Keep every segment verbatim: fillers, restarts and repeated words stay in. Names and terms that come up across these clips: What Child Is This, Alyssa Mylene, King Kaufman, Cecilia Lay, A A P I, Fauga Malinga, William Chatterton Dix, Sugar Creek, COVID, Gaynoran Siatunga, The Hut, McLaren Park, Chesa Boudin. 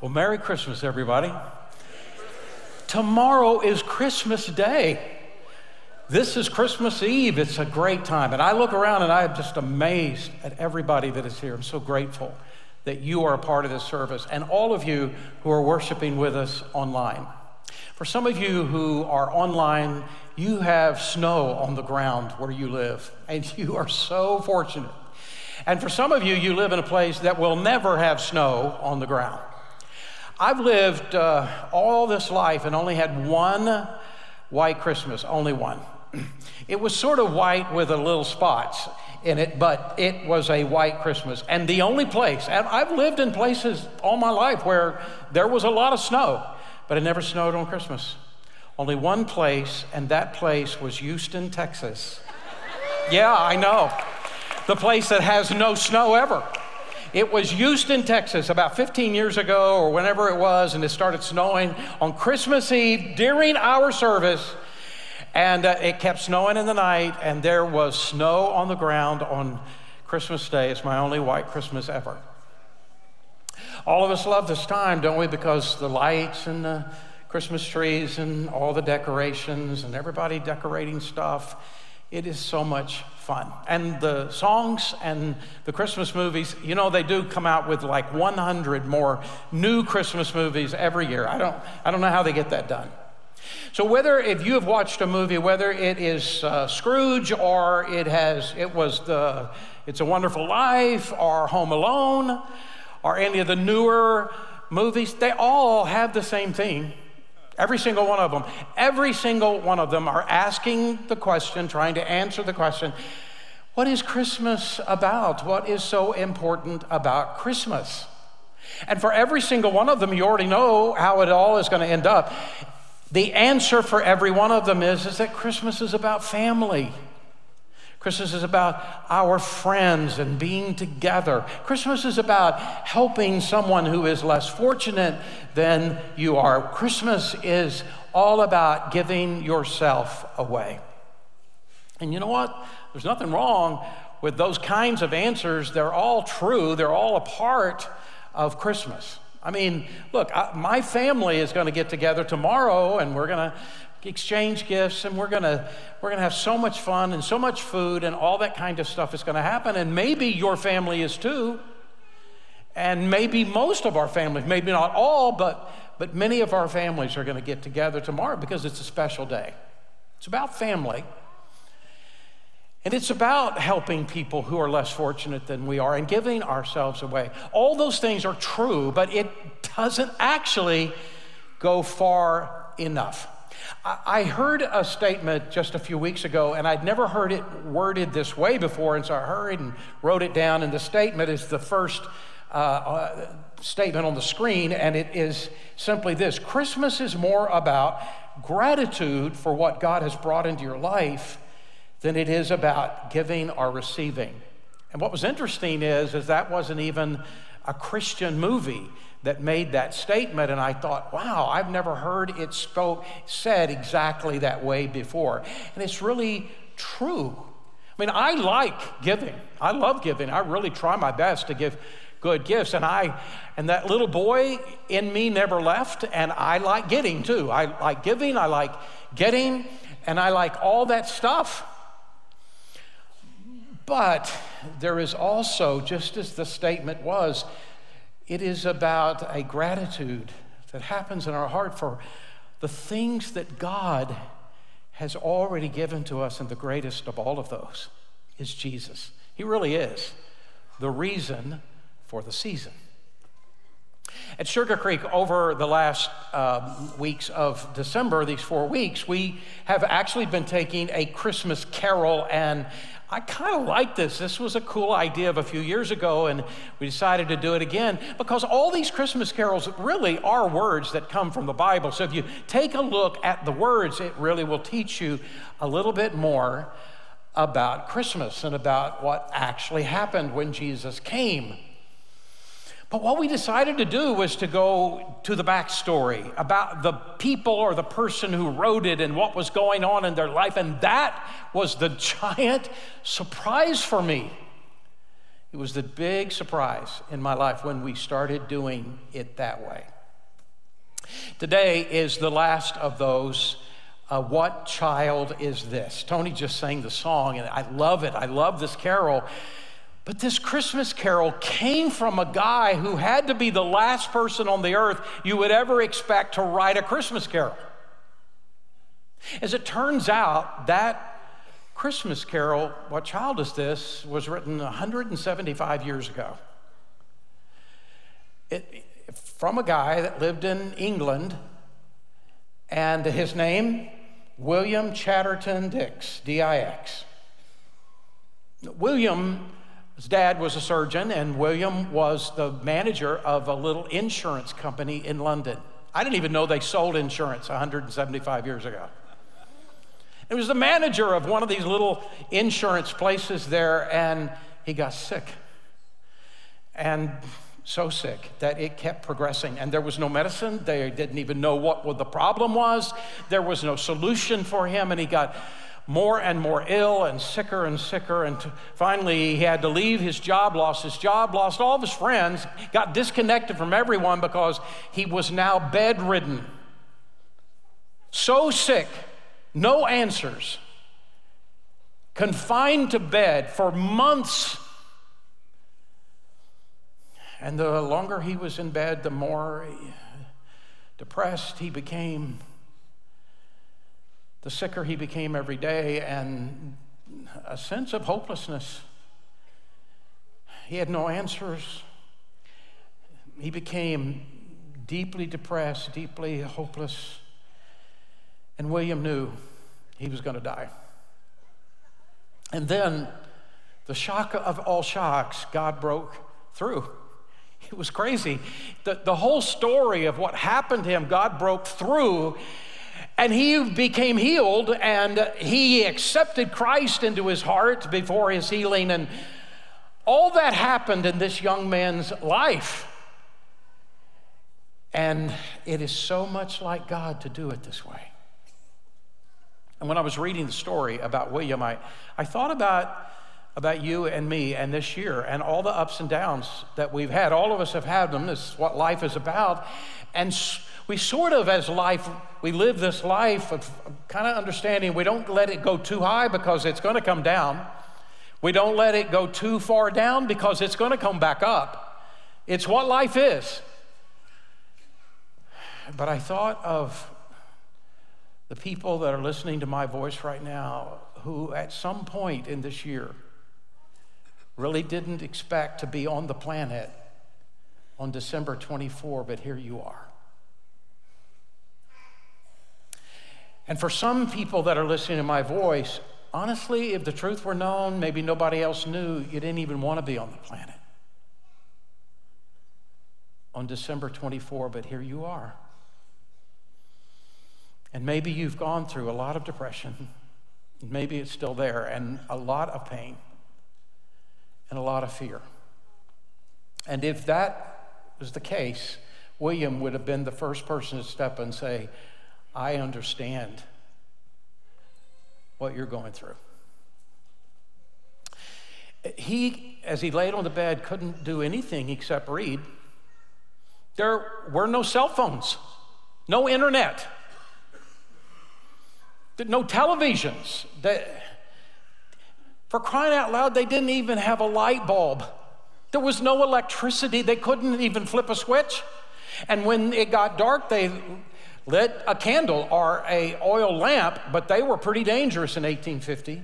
Well, Merry Christmas, everybody. Tomorrow is Christmas Day. This is Christmas Eve. It's a great time. And I look around and I'm just amazed at everybody that is here. I'm so grateful that you are a part of this service and all of you who are worshiping with us online. For some of you who are online, you have snow on the ground where you live, and you are so fortunate. And for some of you, you live in a place that will never have snow on the ground. I've lived uh, all this life and only had one white Christmas, only one. It was sort of white with a little spots in it, but it was a white Christmas. And the only place, and I've lived in places all my life where there was a lot of snow, but it never snowed on Christmas. Only one place, and that place was Houston, Texas. Yeah, I know. The place that has no snow ever. It was Houston, Texas, about fifteen years ago or whenever it was, and it started snowing on Christmas Eve during our service, and uh, it kept snowing in the night, and there was snow on the ground on Christmas Day. It's my only white Christmas ever. All of us love this time, don't we? Because the lights and the Christmas trees and all the decorations and everybody decorating stuff. It is so much fun. And the songs and the Christmas movies, you know, they do come out with like one hundred more new Christmas movies every year. I don't, I don't know how they get that done. So whether if you have watched a movie, whether it is uh, Scrooge or it has, it was the, It's a Wonderful Life or Home Alone or any of the newer movies, they all have the same thing. Every single one of them, every single one of them are asking the question, trying to answer the question, what is Christmas about? What is so important about Christmas? And for every single one of them, you already know how it all is going to end up. The answer for every one of them is, is that Christmas is about family. Christmas is about our friends and being together. Christmas is about helping someone who is less fortunate than you are. Christmas is all about giving yourself away. And you know what? There's nothing wrong with those kinds of answers. They're all true. They're all a part of Christmas. I mean, look, I, my family is going to get together tomorrow, and we're going to exchange gifts, and we're gonna we're gonna have so much fun and so much food and all that kind of stuff is gonna happen. And maybe your family is too, and maybe most of our families, maybe not all, but but many of our families are gonna get together tomorrow because it's a special day. It's about family, and it's about helping people who are less fortunate than we are and giving ourselves away. All those things are true, but it doesn't actually go far enough. I heard a statement just a few weeks ago, and I'd never heard it worded this way before, and so I hurried and wrote it down, and the statement is the first uh, uh, statement on the screen, and it is simply this: Christmas is more about gratitude for what God has brought into your life than it is about giving or receiving. And what was interesting is, is that wasn't even a Christian movie that made that statement, and I thought, wow, I've never heard it spoke, said exactly that way before. And it's really true. I mean, I like giving. I love giving. I really try my best to give good gifts, and I, and that little boy in me never left, and I like getting too. I like giving, I like getting, and I like all that stuff. But there is also, just as the statement was, it is about a gratitude that happens in our heart for the things that God has already given to us, and the greatest of all of those is Jesus. He really is the reason for the season. At Sugar Creek, over the last uh, weeks of December, these four weeks, we have actually been taking a Christmas carol, and I kind of like this. This was a cool idea of a few years ago, and we decided to do it again because all these Christmas carols really are words that come from the Bible. So if you take a look at the words, it really will teach you a little bit more about Christmas and about what actually happened when Jesus came. But what we decided to do was to go to the backstory about the people or the person who wrote it and what was going on in their life. And that was the giant surprise for me. It was the big surprise in my life when we started doing it that way. Today is the last of those Uh, What Child Is This? Tony just sang the song, and I love it. I love this carol. But this Christmas carol came from a guy who had to be the last person on the earth you would ever expect to write a Christmas carol. As it turns out, that Christmas carol, What Child Is This?, was written one hundred seventy-five years ago. It, from a guy that lived in England, and his name, William Chatterton Dix, D I X. William's dad was a surgeon, and William was the manager of a little insurance company in London. I didn't even know they sold insurance one hundred seventy-five years ago. It was the manager of one of these little insurance places there, and he got sick. And so sick that it kept progressing, and there was no medicine. They didn't even know what the problem was. There was no solution for him, and he got more and more ill and sicker and sicker, and finally he had to leave his job, lost his job, lost all of his friends, got disconnected from everyone because he was now bedridden. So sick, no answers, confined to bed for months. And the longer he was in bed, the more depressed he became. The sicker he became every day, and a sense of hopelessness. He had no answers. He became deeply depressed, deeply hopeless. And William knew he was going to die. And then, the shock of all shocks, God broke through. It was crazy. The, the whole story of what happened to him, God broke through, and he became healed, and he accepted Christ into his heart before his healing, and all that happened in this young man's life. And it is so much like God to do it this way. And when I was reading the story about William, I, I thought about about you and me and this year and all the ups and downs that we've had. All of us have had them. This is what life is about. And we sort of, as life, we live this life of kind of understanding we don't let it go too high because it's going to come down. We don't let it go too far down because it's going to come back up. It's what life is. But I thought of the people that are listening to my voice right now who at some point in this year really didn't expect to be on the planet on December twenty-fourth, but here you are. And for some people that are listening to my voice, honestly, if the truth were known, maybe nobody else knew, you didn't even want to be on the planet on December twenty-fourth, but here you are. And maybe you've gone through a lot of depression, maybe it's still there, and a lot of pain, and a lot of fear. And if that was the case, William would have been the first person to step and say, I understand what you're going through. He, as he laid on the bed, couldn't do anything except read. There were no cell phones, no internet, no televisions. They, for crying out loud, they didn't even have a light bulb. There was no electricity. They couldn't even flip a switch. And when it got dark, they lit a candle or an oil lamp, but they were pretty dangerous in eighteen fifty.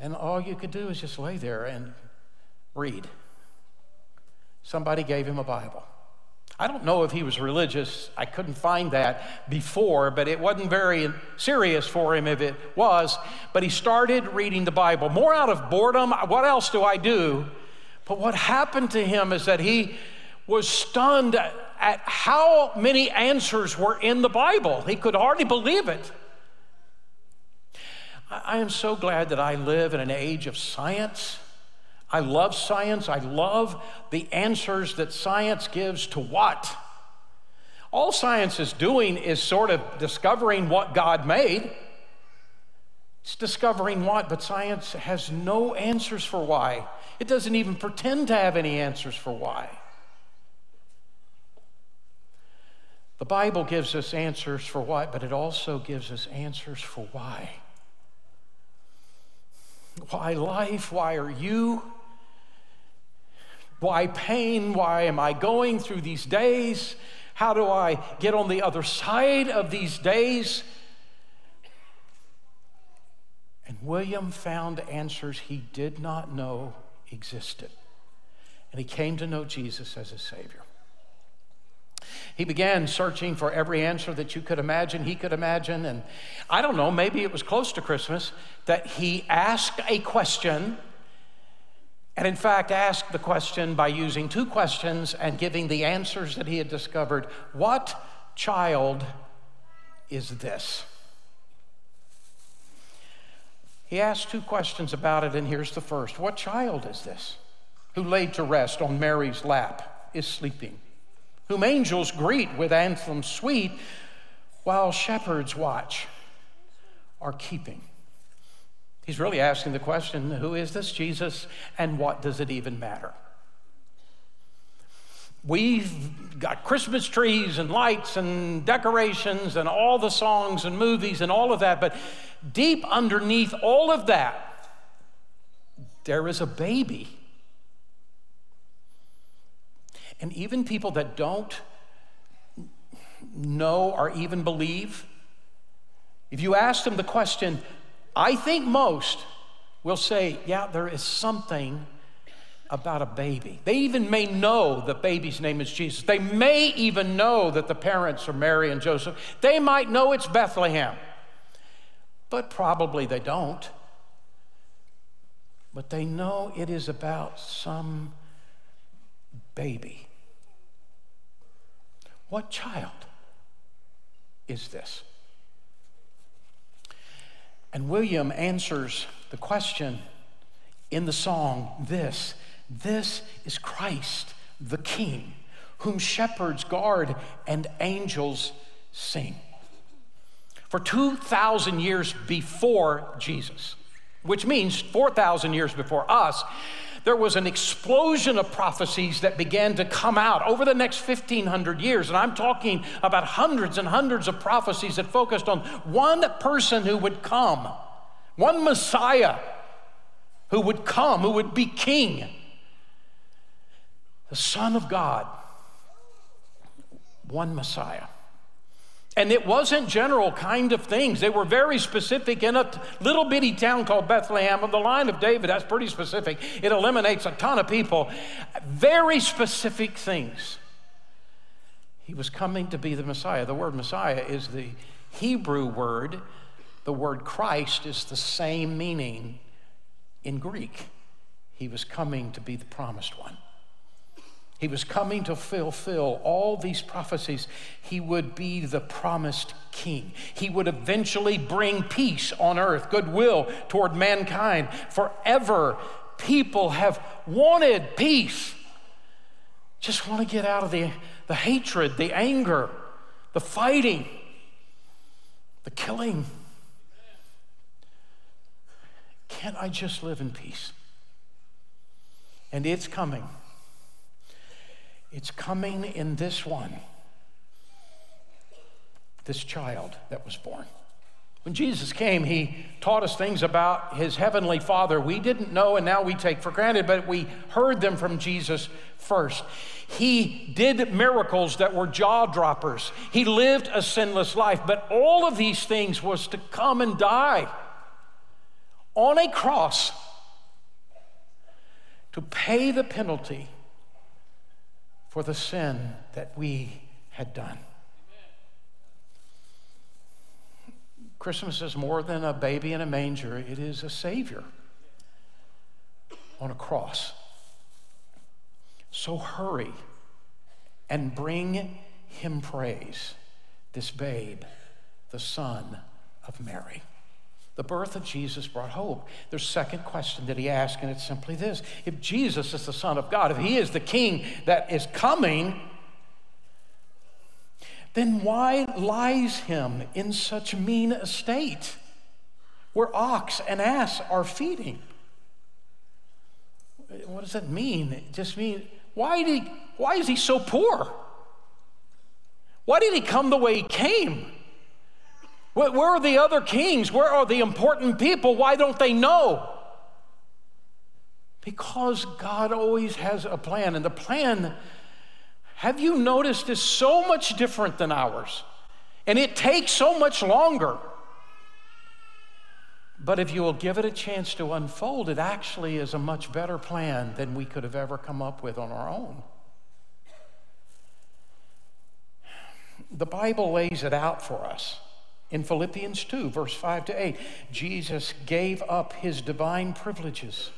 And all you could do is just lay there and read. Somebody gave him a Bible. I don't know if he was religious. I couldn't find that before, but it wasn't very serious for him if it was. But he started reading the Bible, more out of boredom. What else do I do? But what happened to him is that he was stunned at how many answers were in the Bible. He could hardly believe it. I am so glad that I live in an age of science. I love science. I love the answers that science gives to what? All science is doing is sort of discovering what God made. It's discovering what, but science has no answers for why. It doesn't even pretend to have any answers for why. The Bible gives us answers for why, but it also gives us answers for why. Why life? Why are you? Why pain? Why am I going through these days? How do I get on the other side of these days? And William found answers he did not know existed. And he came to know Jesus as his Savior. He began searching for every answer that you could imagine, he could imagine. And I don't know, maybe it was close to Christmas that he asked a question, and in fact asked the question by using two questions and giving the answers that he had discovered. What child is this? He asked two questions about it, and here's the first. What child is this who laid to rest on Mary's lap is sleeping? Whom angels greet with anthems sweet, while shepherds watch are keeping. He's really asking the question, who is this Jesus, and what does it even matter? We've got Christmas trees and lights and decorations and all the songs and movies and all of that, but deep underneath all of that, there is a baby. And even people that don't know or even believe, if you ask them the question, I think most will say, yeah, there is something about a baby. They even may know the baby's name is Jesus. They may even know that the parents are Mary and Joseph. They might know it's Bethlehem, but probably they don't. But they know it is about some baby. What child is this? And William answers the question in the song, this, this is Christ the King, whom shepherds guard and angels sing. For two thousand years before Jesus, which means four thousand years before us, there was an explosion of prophecies that began to come out over the next fifteen hundred years. And I'm talking about hundreds and hundreds of prophecies that focused on one person who would come, one Messiah who would come, who would be king. The Son of God, one Messiah. And it wasn't general kind of things. They were very specific in a little bitty town called Bethlehem of the line of David. That's pretty specific. It eliminates a ton of people. Very specific things. He was coming to be the Messiah. The word Messiah is the Hebrew word. The word Christ is the same meaning in Greek. He was coming to be the promised one. He was coming to fulfill all these prophecies. He would be the promised king. He would eventually bring peace on earth, goodwill toward mankind. Forever, people have wanted peace. Just want to get out of the, the hatred, the anger, the fighting, the killing. Can't I just live in peace? And it's coming. It's coming in this one, this child that was born. When Jesus came, he taught us things about his heavenly Father we didn't know and now we take for granted, but we heard them from Jesus first. He did miracles that were jaw droppers. He lived a sinless life, but all of these things was to come and die on a cross to pay the penalty for the sin that we had done. Amen. Christmas is more than a baby in a manger. It is a Savior on a cross. So hurry and bring him praise, this babe, the Son of Mary. The birth of Jesus brought hope. There's a second question that he asked, and it's simply this. If Jesus is the Son of God, if he is the King that is coming, then why lies him in such mean estate? where ox and ass are feeding. What does that mean? It just means, why did he, why is he so poor? Why did he come the way he came? Where, where are the other kings? Where are the important people? Why don't they know? Because God always has a plan, and the plan, have you noticed, is so much different than ours, and it takes so much longer. But if you will give it a chance to unfold, it actually is a much better plan than we could have ever come up with on our own. The Bible lays it out for us. In Philippians two, verse five to eight, Jesus gave up his divine privileges.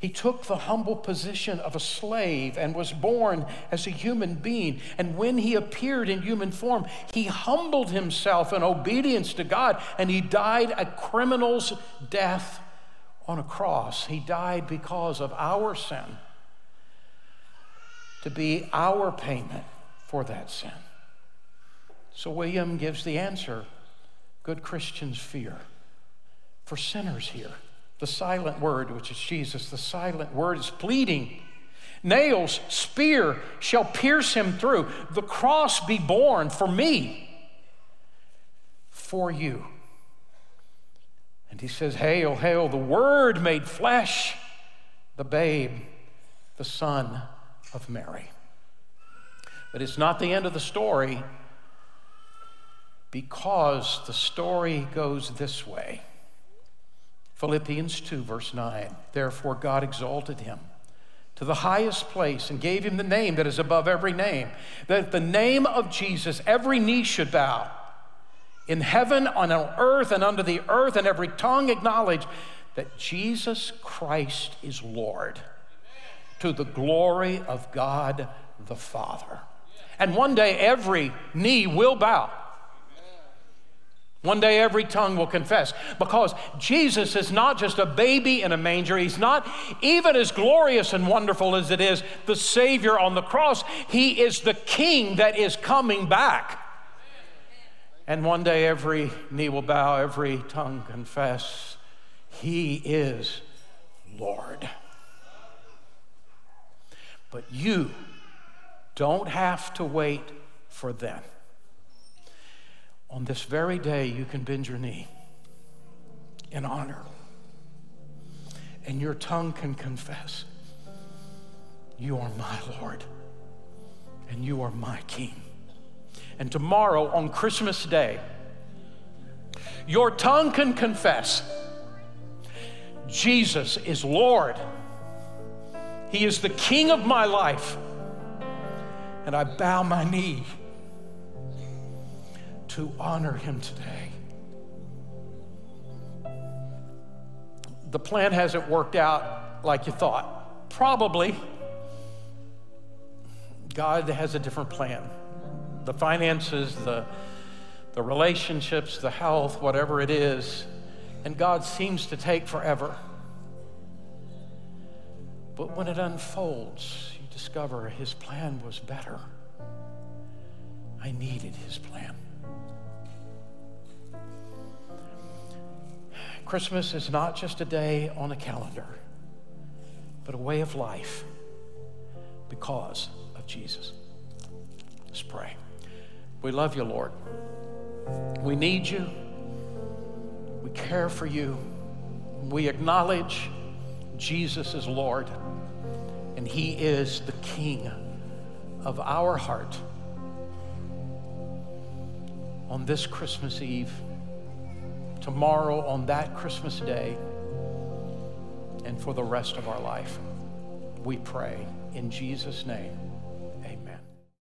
He took the humble position of a slave and was born as a human being. And when he appeared in human form, he humbled himself in obedience to God, and he died a criminal's death on a cross. He died because of our sin, to be our payment for that sin. So William gives the answer. Good Christians fear, for sinners here. The silent word, which is Jesus, the silent word is pleading. Nails, spear shall pierce him through. The cross be borne for me, for you. And he says, hail, hail, the word made flesh, the babe, the son of Mary. But it's not the end of the story, because the story goes this way. Philippians two, verse nine, therefore God exalted him to the highest place and gave him the name that is above every name, that at the name of Jesus every knee should bow, in heaven, on earth, and under the earth, and every tongue acknowledge that Jesus Christ is Lord, to the glory of God the Father. And one day every knee will bow. One day every tongue will confess, because Jesus is not just a baby in a manger. He's not, even as glorious and wonderful as it is, the Savior on the cross. He is the King that is coming back. And one day every knee will bow, every tongue confess, he is Lord. But you don't have to wait for them. On this very day, you can bend your knee in honor, and your tongue can confess, you are my Lord, and you are my King. And tomorrow, on Christmas Day, your tongue can confess, Jesus is Lord. He is the King of my life, and I bow my knee to honor him today. The plan hasn't worked out like you thought. Probably. God has a different plan. The finances, the, the relationships, the health, whatever it is, and God seems to take forever. But when it unfolds, you discover his plan was better. I needed his plan. Christmas is not just a day on a calendar, but a way of life because of Jesus. Let's pray. We love you, Lord. We need you. We care for you. We acknowledge Jesus is Lord, and he is the King of our heart. On this Christmas Eve, tomorrow, on that Christmas day, and for the rest of our life, we pray in Jesus' name.